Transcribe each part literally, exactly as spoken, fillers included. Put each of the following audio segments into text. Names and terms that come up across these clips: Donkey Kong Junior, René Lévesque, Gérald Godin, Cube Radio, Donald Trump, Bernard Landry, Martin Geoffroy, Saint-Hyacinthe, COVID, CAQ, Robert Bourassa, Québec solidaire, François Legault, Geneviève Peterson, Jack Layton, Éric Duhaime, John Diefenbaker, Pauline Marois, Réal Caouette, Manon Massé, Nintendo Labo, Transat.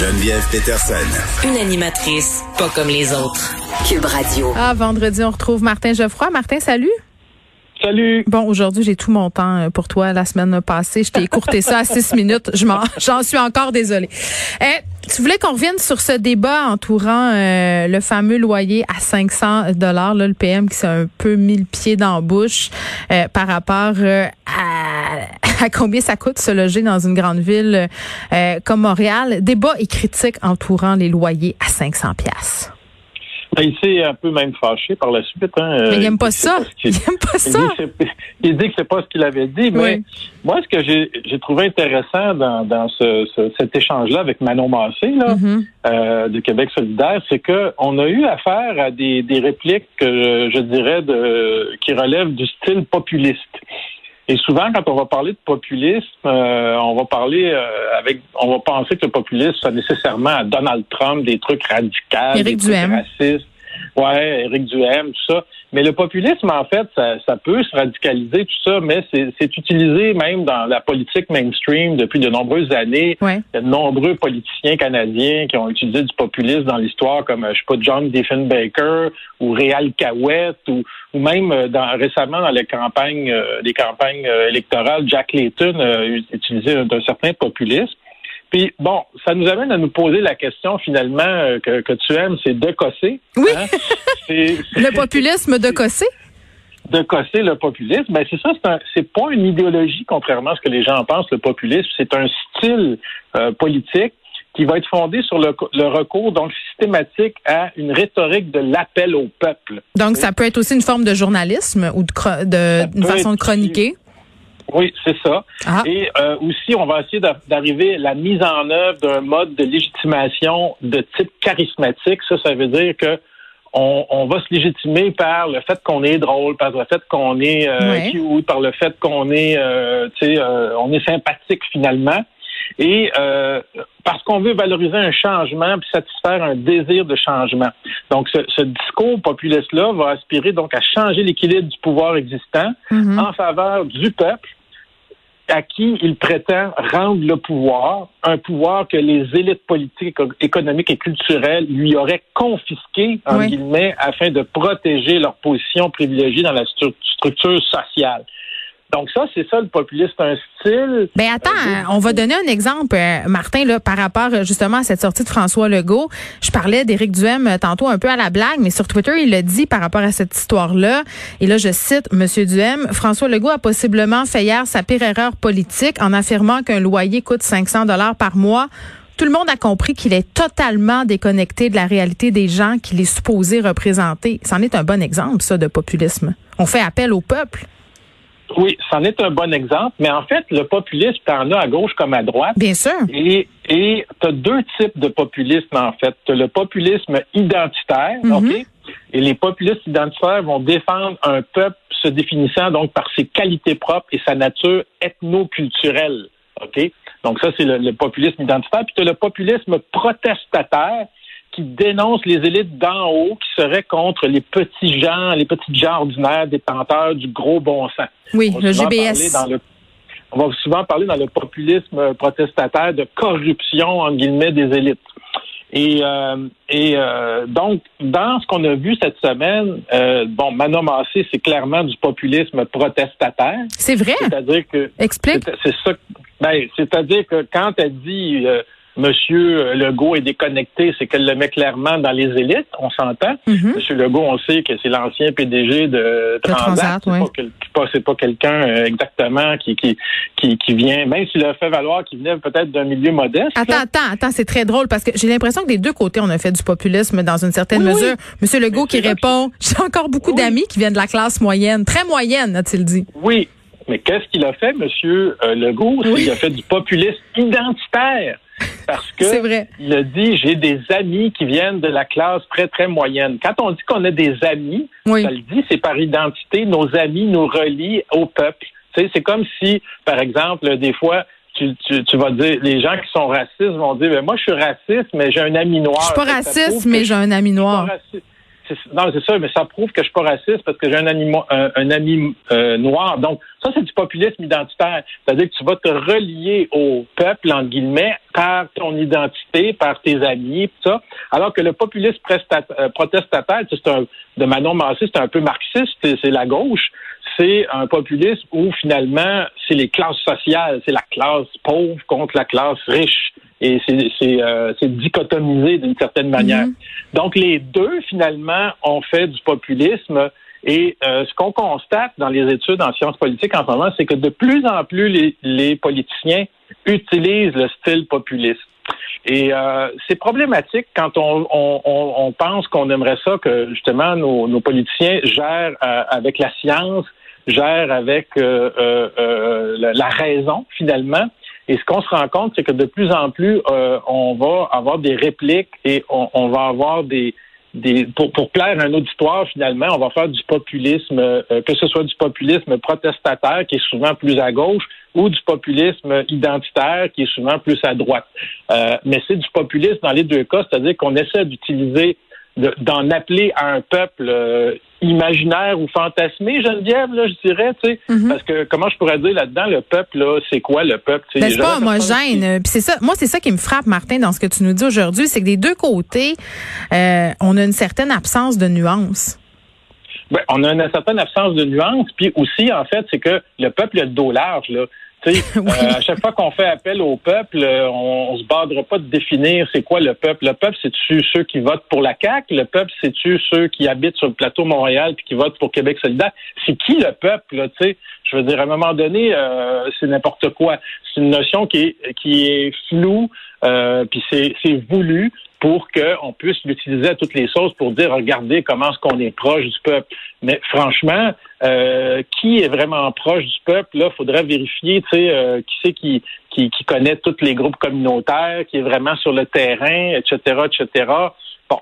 Geneviève Peterson. Une animatrice pas comme les autres. Cube Radio. Ah, vendredi, on retrouve Martin Geoffroy. Martin, salut. Salut. Bon, aujourd'hui, j'ai tout mon temps pour toi. La semaine passée, je t'ai écourté ça à six minutes. Je m'en, j'en suis encore désolée. Hey, tu voulais qu'on revienne sur ce débat entourant euh, le fameux loyer à cinq cents dollars, là, le P M qui s'est un peu mis le pied dans la bouche euh, par rapport euh, à, à combien ça coûte se loger dans une grande ville euh, comme Montréal. Débat et critique entourant les loyers à cinq cents dollars. Ben, il s'est un peu même fâché par la suite. Hein. Mais il n'aime pas, pas ça. Il n'aime pas ça. Il dit que c'est pas ce qu'il avait dit. Mais oui. Moi, ce que j'ai, j'ai trouvé intéressant dans, dans ce, ce, cet échange-là avec Manon Massé, là, mm-hmm. euh, de Québec solidaire, c'est que on a eu affaire à des, des répliques que je dirais de, qui relèvent du style populiste. Et souvent, quand on va parler de populisme, euh, on va parler euh, avec, on va penser que le populisme, ça nécessairement à Donald Trump, des trucs radicaux, des trucs racistes, ouais, Éric Duhaime, tout ça. Mais le populisme, en fait, ça, ça peut se radicaliser, tout ça, mais c'est, c'est utilisé même dans la politique mainstream depuis de nombreuses années. Ouais. Il y a de nombreux politiciens canadiens qui ont utilisé du populisme dans l'histoire, comme, je sais pas, John Diefenbaker ou Réal Caouette, ou, ou même dans, récemment dans les campagnes, euh, les campagnes euh, électorales, Jack Layton euh, utilisait un, un certain populisme. Puis, bon, ça nous amène à nous poser la question, finalement, euh, que, que tu aimes, c'est de cosser. Oui, hein? c'est, c'est, le populisme de cosser. De cosser le populisme, ben c'est ça, c'est, un, c'est pas une idéologie, contrairement à ce que les gens pensent, le populisme, c'est un style euh, politique qui va être fondé sur le, le recours, donc systématique, à une rhétorique de l'appel au peuple. Donc, ça peut être aussi une forme de journalisme ou de, de une façon de chroniquer. Oui, c'est ça. Ah. Et euh, aussi, on va essayer d'arriver à la mise en œuvre d'un mode de légitimation de type charismatique. Ça, ça veut dire que on, on va se légitimer par le fait qu'on est drôle, par le fait qu'on est euh, oui. cute, par le fait qu'on est, euh, tu sais, euh, on est sympathique finalement. Et euh, parce qu'on veut valoriser un changement puis satisfaire un désir de changement. Donc, ce, ce discours populiste-là va aspirer donc à changer l'équilibre du pouvoir existant mm-hmm. en faveur du peuple à qui il prétend rendre le pouvoir, un pouvoir que les élites politiques, économiques et culturelles lui auraient confisqué, en oui. guillemets, afin de protéger leur position privilégiée dans la stru- structure sociale. Donc ça, c'est ça le populisme, un style. Ben attends, euh, on va donner un exemple, euh, Martin, là, par rapport justement à cette sortie de François Legault. Je parlais d'Éric Duhaime tantôt un peu à la blague, mais sur Twitter, il a dit par rapport à cette histoire-là, et là je cite Monsieur Duhaime, François Legault a possiblement fait hier sa pire erreur politique en affirmant qu'un loyer coûte cinq cents dollars par mois. Tout le monde a compris qu'il est totalement déconnecté de la réalité des gens qu'il est supposé représenter. C'en est un bon exemple, ça, de populisme. On fait appel au peuple. Oui, c'en est un bon exemple, mais en fait, le populisme, t'en as à gauche comme à droite. Bien sûr. Et, et t'as deux types de populisme, en fait. T'as le populisme identitaire, mm-hmm. OK? Et les populistes identitaires vont défendre un peuple se définissant donc par ses qualités propres et sa nature ethno-culturelle, OK? Donc ça, c'est le, le populisme identitaire. Puis t'as le populisme protestataire, qui dénonce les élites d'en haut qui seraient contre les petits gens, les petits gens ordinaires détenteurs du gros bon sens. Oui, le G B S. Dans le, on va souvent parler dans le populisme protestataire de corruption, entre guillemets, des élites. Et, euh, et euh, donc, dans ce qu'on a vu cette semaine, euh, bon, Manon Massé, c'est clairement du populisme protestataire. C'est vrai? C'est-à-dire que... Explique. C'est, c'est ça, ben, c'est-à-dire que quand elle dit... Euh, Monsieur Legault est déconnecté, c'est qu'elle le met clairement dans les élites, on s'entend. Mm-hmm. Monsieur Legault, on sait que c'est l'ancien P D G de Transat, c'est, ouais. pas, c'est pas quelqu'un exactement qui, qui, qui, qui vient, même s'il a fait valoir qu'il venait peut-être d'un milieu modeste. Attends, là. attends, attends, c'est très drôle parce que j'ai l'impression que des deux côtés, on a fait du populisme dans une certaine oui, mesure. Oui. Monsieur Legault qui répond, que... j'ai encore beaucoup oui. d'amis qui viennent de la classe moyenne, très moyenne, a-t-il dit. Oui, mais qu'est-ce qu'il a fait, Monsieur Legault? Oui. Il a fait du populisme identitaire. Parce que c'est vrai. Il a dit, j'ai des amis qui viennent de la classe très, très moyenne. Quand on dit qu'on a des amis, oui. ça le dit, c'est par identité, nos amis nous relient au peuple. Tu sais, c'est comme si, par exemple, des fois, tu, tu, tu vas dire, les gens qui sont racistes vont dire, moi, je suis raciste, mais j'ai un ami noir. Je suis pas raciste, mais j'ai un ami noir. c'est, non, c'est ça, mais ça prouve que je suis pas raciste parce que j'ai un, animo, un, un ami euh, noir. Donc, ça, c'est du populisme identitaire. C'est-à-dire que tu vas te relier au peuple, entre guillemets, par ton identité, par tes amis, tout ça. Alors que le populisme prestata, euh, protestataire, c'est un, de Manon Massé, c'est un peu marxiste, c'est, c'est la gauche. C'est un populisme où, finalement, c'est les classes sociales, c'est la classe pauvre contre la classe riche. Et c'est, c'est, euh, c'est dichotomisé d'une certaine manière. Mmh. Donc, les deux, finalement, ont fait du populisme. Et euh, ce qu'on constate dans les études en sciences politiques en ce moment, c'est que de plus en plus, les, les politiciens utilisent le style populiste. Et euh, c'est problématique quand on, on, on pense qu'on aimerait ça, que justement nos, nos politiciens gèrent euh, avec la science, gèrent avec euh, euh, euh, la, la raison, finalement. Et ce qu'on se rend compte, c'est que de plus en plus, euh, on va avoir des répliques et on, on va avoir des... Des, pour, pour plaire à un auditoire, finalement, on va faire du populisme, euh, que ce soit du populisme protestataire, qui est souvent plus à gauche, ou du populisme identitaire, qui est souvent plus à droite. Euh, mais c'est du populisme dans les deux cas, c'est-à-dire qu'on essaie d'utiliser, de, d'en appeler à un peuple euh, imaginaire ou fantasmé, Geneviève, là, je dirais, tu sais, mm-hmm. parce que comment je pourrais dire là-dedans, le peuple, là, c'est quoi le peuple? Ben, c'est pas homogène. Puis c'est ça, moi, c'est ça qui me frappe, Martin, dans ce que tu nous dis aujourd'hui, c'est que des deux côtés, euh, on a une certaine absence de nuance. Ben, on a une certaine absence de nuance, puis aussi, en fait, c'est que le peuple a le dos large, là. Oui. Euh, à chaque fois qu'on fait appel au peuple, euh, on, on se bardera pas de définir c'est quoi le peuple. Le peuple, c'est-tu ceux qui votent pour la C A Q? Le peuple, c'est-tu ceux qui habitent sur le plateau Montréal puis qui votent pour Québec solidaire? C'est qui le peuple, là, tu sais? Je veux dire, à un moment donné, euh, c'est n'importe quoi. C'est une notion qui est, qui est floue, euh, puis c'est, c'est voulu pour qu'on puisse l'utiliser à toutes les sauces pour dire, regardez comment est-ce qu'on est proche du peuple. Mais franchement, euh, qui est vraiment proche du peuple? Là, faudrait vérifier, tu sais, euh, qui c'est qui, qui, qui connaît tous les groupes communautaires, qui est vraiment sur le terrain, et cetera, et cetera. Bon,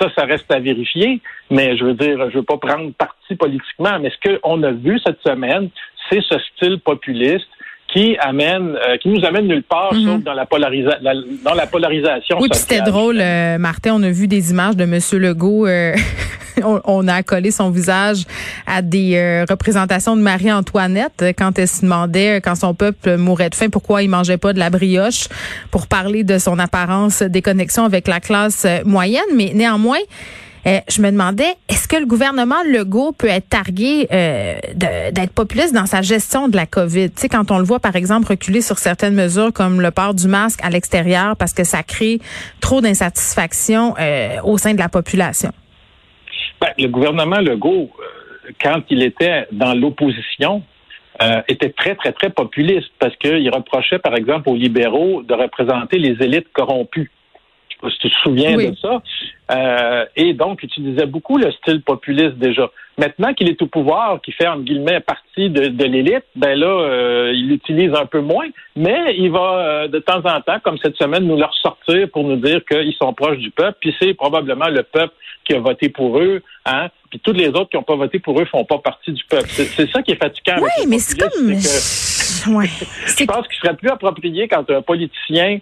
ça, ça reste à vérifier, mais je veux dire, je veux pas prendre parti politiquement, mais ce qu'on a vu cette semaine, c'est ce style populiste qui amène, euh, qui nous amène nulle part, mm-hmm. sauf dans la, polarisa- la, dans la polarisation oui, sociale. Oui, puis c'était drôle, euh, Martin, on a vu des images de Monsieur Legault, euh, on, on a accolé son visage à des euh, représentations de Marie-Antoinette quand elle se demandait, quand son peuple mourait de faim, pourquoi il mangeait pas de la brioche, pour parler de son apparence déconnexion avec la classe moyenne, mais néanmoins, Euh, je me demandais, est-ce que le gouvernement Legault peut être targué euh, de, d'être populiste dans sa gestion de la COVID? Tu sais, quand on le voit, par exemple, reculer sur certaines mesures comme le port du masque à l'extérieur parce que ça crée trop d'insatisfaction euh, au sein de la population. Ben, le gouvernement Legault, quand il était dans l'opposition, euh, était très, très, très populiste parce qu'il reprochait, par exemple, aux libéraux de représenter les élites corrompues. Si tu te souviens oui. de ça. Euh, et donc, utilisait beaucoup le style populiste déjà. Maintenant qu'il est au pouvoir, qu'il fait, entre guillemets, partie de, de l'élite, ben là, euh, il l'utilise un peu moins, mais il va, euh, de temps en temps, comme cette semaine, nous le ressortir pour nous dire qu'ils sont proches du peuple, puis c'est probablement le peuple qui a voté pour eux, hein, puis tous les autres qui n'ont pas voté pour eux font pas partie du peuple. C'est, c'est ça qui est fatigant. Oui, mais c'est comme... C'est que... ouais. c'est... Je pense qu'il serait plus approprié quand un politicien...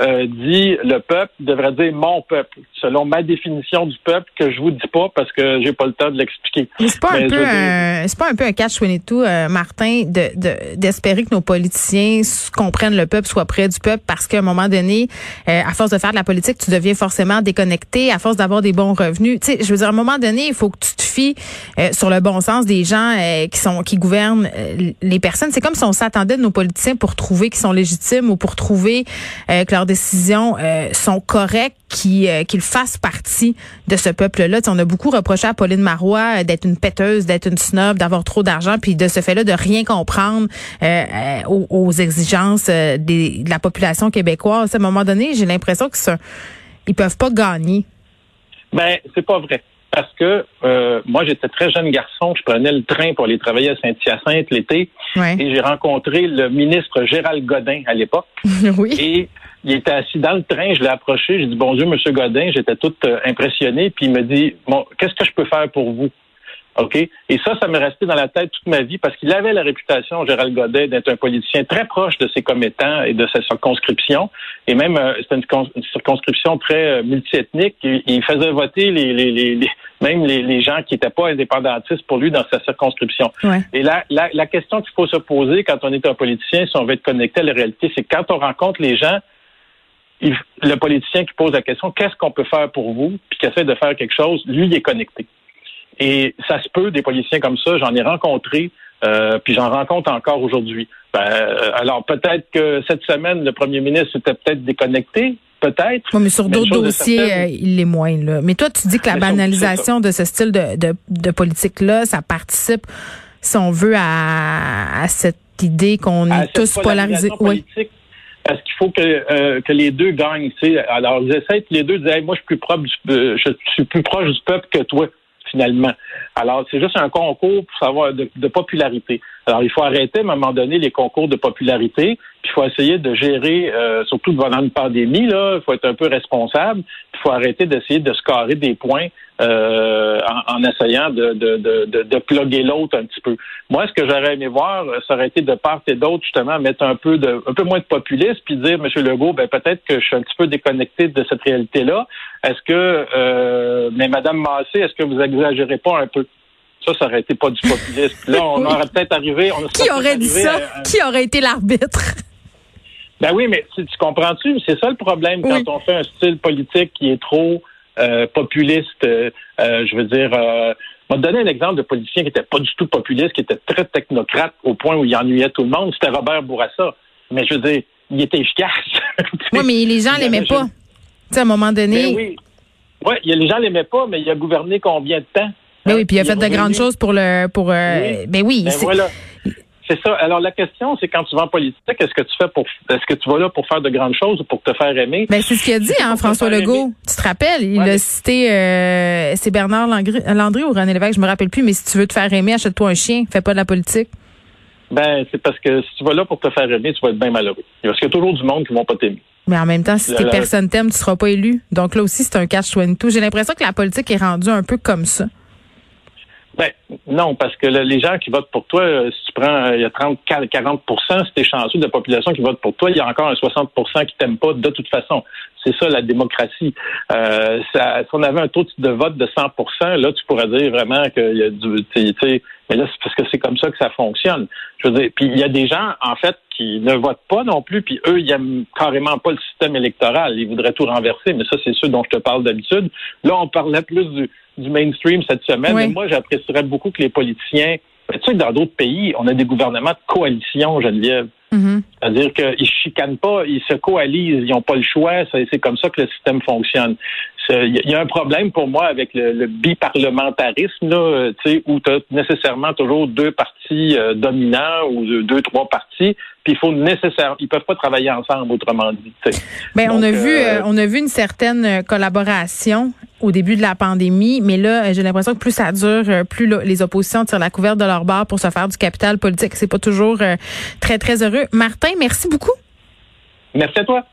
Euh, dit le peuple, devrait dire mon peuple, selon ma définition du peuple que je vous dis pas parce que j'ai pas le temps de l'expliquer. Mais c'est pas un Mais peu un, dis... c'est pas un peu un catch vingt-deux, euh, Martin, de, de, d'espérer que nos politiciens comprennent le peuple, soient près du peuple, parce qu'à un moment donné, euh, à force de faire de la politique, tu deviens forcément déconnecté, à force d'avoir des bons revenus. Tu sais, je veux dire, à un moment donné, il faut que tu te fies euh, sur le bon sens des gens euh, qui sont qui gouvernent euh, les personnes. C'est comme si on s'attendait de nos politiciens pour trouver qu'ils sont légitimes ou pour trouver euh, que leur décisions euh, sont correctes, qui, euh, qu'ils fassent partie de ce peuple-là. T'sais, on a beaucoup reproché à Pauline Marois euh, d'être une péteuse, d'être une snob, d'avoir trop d'argent, puis de ce fait-là, de rien comprendre euh, euh, aux, aux exigences euh, des, de la population québécoise. À un moment donné, j'ai l'impression que ça, ils peuvent pas gagner. Ben, c'est pas vrai. Parce que euh, moi, j'étais très jeune garçon, je prenais le train pour aller travailler à Saint-Hyacinthe l'été, ouais. et j'ai rencontré le ministre Gérald Godin à l'époque. oui. Et il était assis dans le train, je l'ai approché, j'ai dit « Bon Dieu, Monsieur Godin », j'étais tout euh, impressionné, puis il me dit « Bon, qu'est-ce que je peux faire pour vous? » OK? Et ça, ça m'est resté dans la tête toute ma vie parce qu'il avait la réputation, Gérald Godin, d'être un politicien très proche de ses commettants et de sa circonscription. Et même, euh, c'était une, une circonscription très euh, multiethnique. Il, il faisait voter les, les, les, les même les, les gens qui n'étaient pas indépendantistes pour lui dans sa circonscription. Ouais. Et la, la, la question qu'il faut se poser quand on est un politicien, si on veut être connecté à la réalité, c'est quand on rencontre les gens, il, le politicien qui pose la question, qu'est-ce qu'on peut faire pour vous, puis qui essaie de faire quelque chose, lui, il est connecté. Et ça se peut, des politiciens comme ça, j'en ai rencontré, euh, puis j'en rencontre encore aujourd'hui. Ben, euh, alors, peut-être que cette semaine, le premier ministre était peut-être déconnecté, peut-être. Oui, mais sur d'autres dossiers, certaine... euh, il l'est moins, là. Mais toi, tu dis que la mais banalisation de ce style de, de, de politique-là, ça participe, si on veut, à, à cette idée qu'on est tous polarisés. Oui. Parce qu'il faut que euh, que les deux gagnent, tu sais. Alors, ils essaient les deux de dire, hey, moi, je suis plus propre du, euh, je suis plus proche du peuple que toi. Finalement. Alors, c'est juste un concours pour savoir de, de popularité. Alors, il faut arrêter à un moment donné les concours de popularité, puis il faut essayer de gérer, euh, surtout pendant une pandémie, là, il faut être un peu responsable, puis il faut arrêter d'essayer de scorer des points euh, en, en essayant de, de, de, de, de plugger l'autre un petit peu. Moi, ce que j'aurais aimé voir, ça aurait été de part et d'autre, justement, mettre un peu de un peu moins de populisme, puis dire, monsieur Legault, ben peut-être que je suis un petit peu déconnecté de cette réalité-là. Est-ce que, euh, mais madame Massé, est-ce que vous exagérez pas un peu? Ça, ça aurait été pas du populisme. Là, on aurait peut-être arrivé... On qui aurait dit ça? À, à... Qui aurait été l'arbitre? Ben oui, mais tu, tu comprends-tu? C'est ça le problème oui. Quand on fait un style politique qui est trop euh, populiste. Euh, euh, je veux dire... Euh, on va te donner un exemple de politicien qui n'était pas du tout populiste, qui était très technocrate au point où il ennuyait tout le monde. C'était Robert Bourassa. Mais je veux dire, il était efficace. Oui, mais les gens ne l'aimaient pas. Tu sais, à un moment donné... Ben oui, ouais, les gens ne l'aimaient pas, mais il a gouverné combien de temps? Ben oui, puis il a fait de grandes choses pour le... pour. Euh, oui. Ben oui. Ben c'est... voilà. C'est ça. Alors, la question, c'est quand tu vas en politique, est-ce que tu fais pour, est-ce que tu vas là pour faire de grandes choses ou pour te faire aimer? Ben, c'est ce qu'il a dit, hein, François Legault. Aimer. Tu te rappelles? Il ouais. a cité, euh, c'est Bernard Landry, Landry ou René Lévesque, je me rappelle plus, mais si tu veux te faire aimer, achète-toi un chien. Fais pas de la politique. Ben, c'est parce que si tu vas là pour te faire aimer, tu vas être bien malheureux. Parce qu'il y a toujours du monde qui vont pas t'aimer. Mais en même temps, si tes personnes t'aiment, tu seras pas élu. Donc là aussi, c'est un catch vingt-deux. J'ai l'impression que la politique est rendue un peu comme ça. Ben, non, parce que le, les gens qui votent pour toi, euh, si tu prends, euh, il y a trente, quarante pour cent, si t'es chanceux de la population qui vote pour toi, il y a encore un soixante pour cent qui t'aiment pas de toute façon. C'est ça, la démocratie. Euh, ça, si on avait un taux de vote de cent pour cent, là, tu pourrais dire vraiment qu'il y a du, tu sais, mais là, c'est parce que c'est comme ça que ça fonctionne. Je veux dire, puis il y a des gens, en fait, qui ne votent pas non plus, puis eux, ils aiment carrément pas le système électoral. Ils voudraient tout renverser, mais ça, c'est ceux dont je te parle d'habitude. Là, on parlait plus du, du mainstream cette semaine, oui. Mais moi, j'apprécierais beaucoup que les politiciens... Tu sais que dans d'autres pays, on a des gouvernements de coalition, Geneviève. Mm-hmm. C'est-à-dire qu'ils se chicanent pas, ils se coalisent, ils n'ont pas le choix, c'est, c'est comme ça que le système fonctionne. Il y a un problème pour moi avec le, le biparlementarisme, là, où tu as nécessairement toujours deux partis euh, dominants ou deux, deux, trois partis, puis il faut nécessairement, ils peuvent pas travailler ensemble, autrement dit. Ben, donc, on a euh, vu, euh, on a vu une certaine collaboration au début de la pandémie, mais là, j'ai l'impression que plus ça dure, plus les oppositions tirent la couverte de leur bord pour se faire du capital politique. C'est pas toujours euh, très, très heureux. Martin, merci beaucoup. Merci à toi.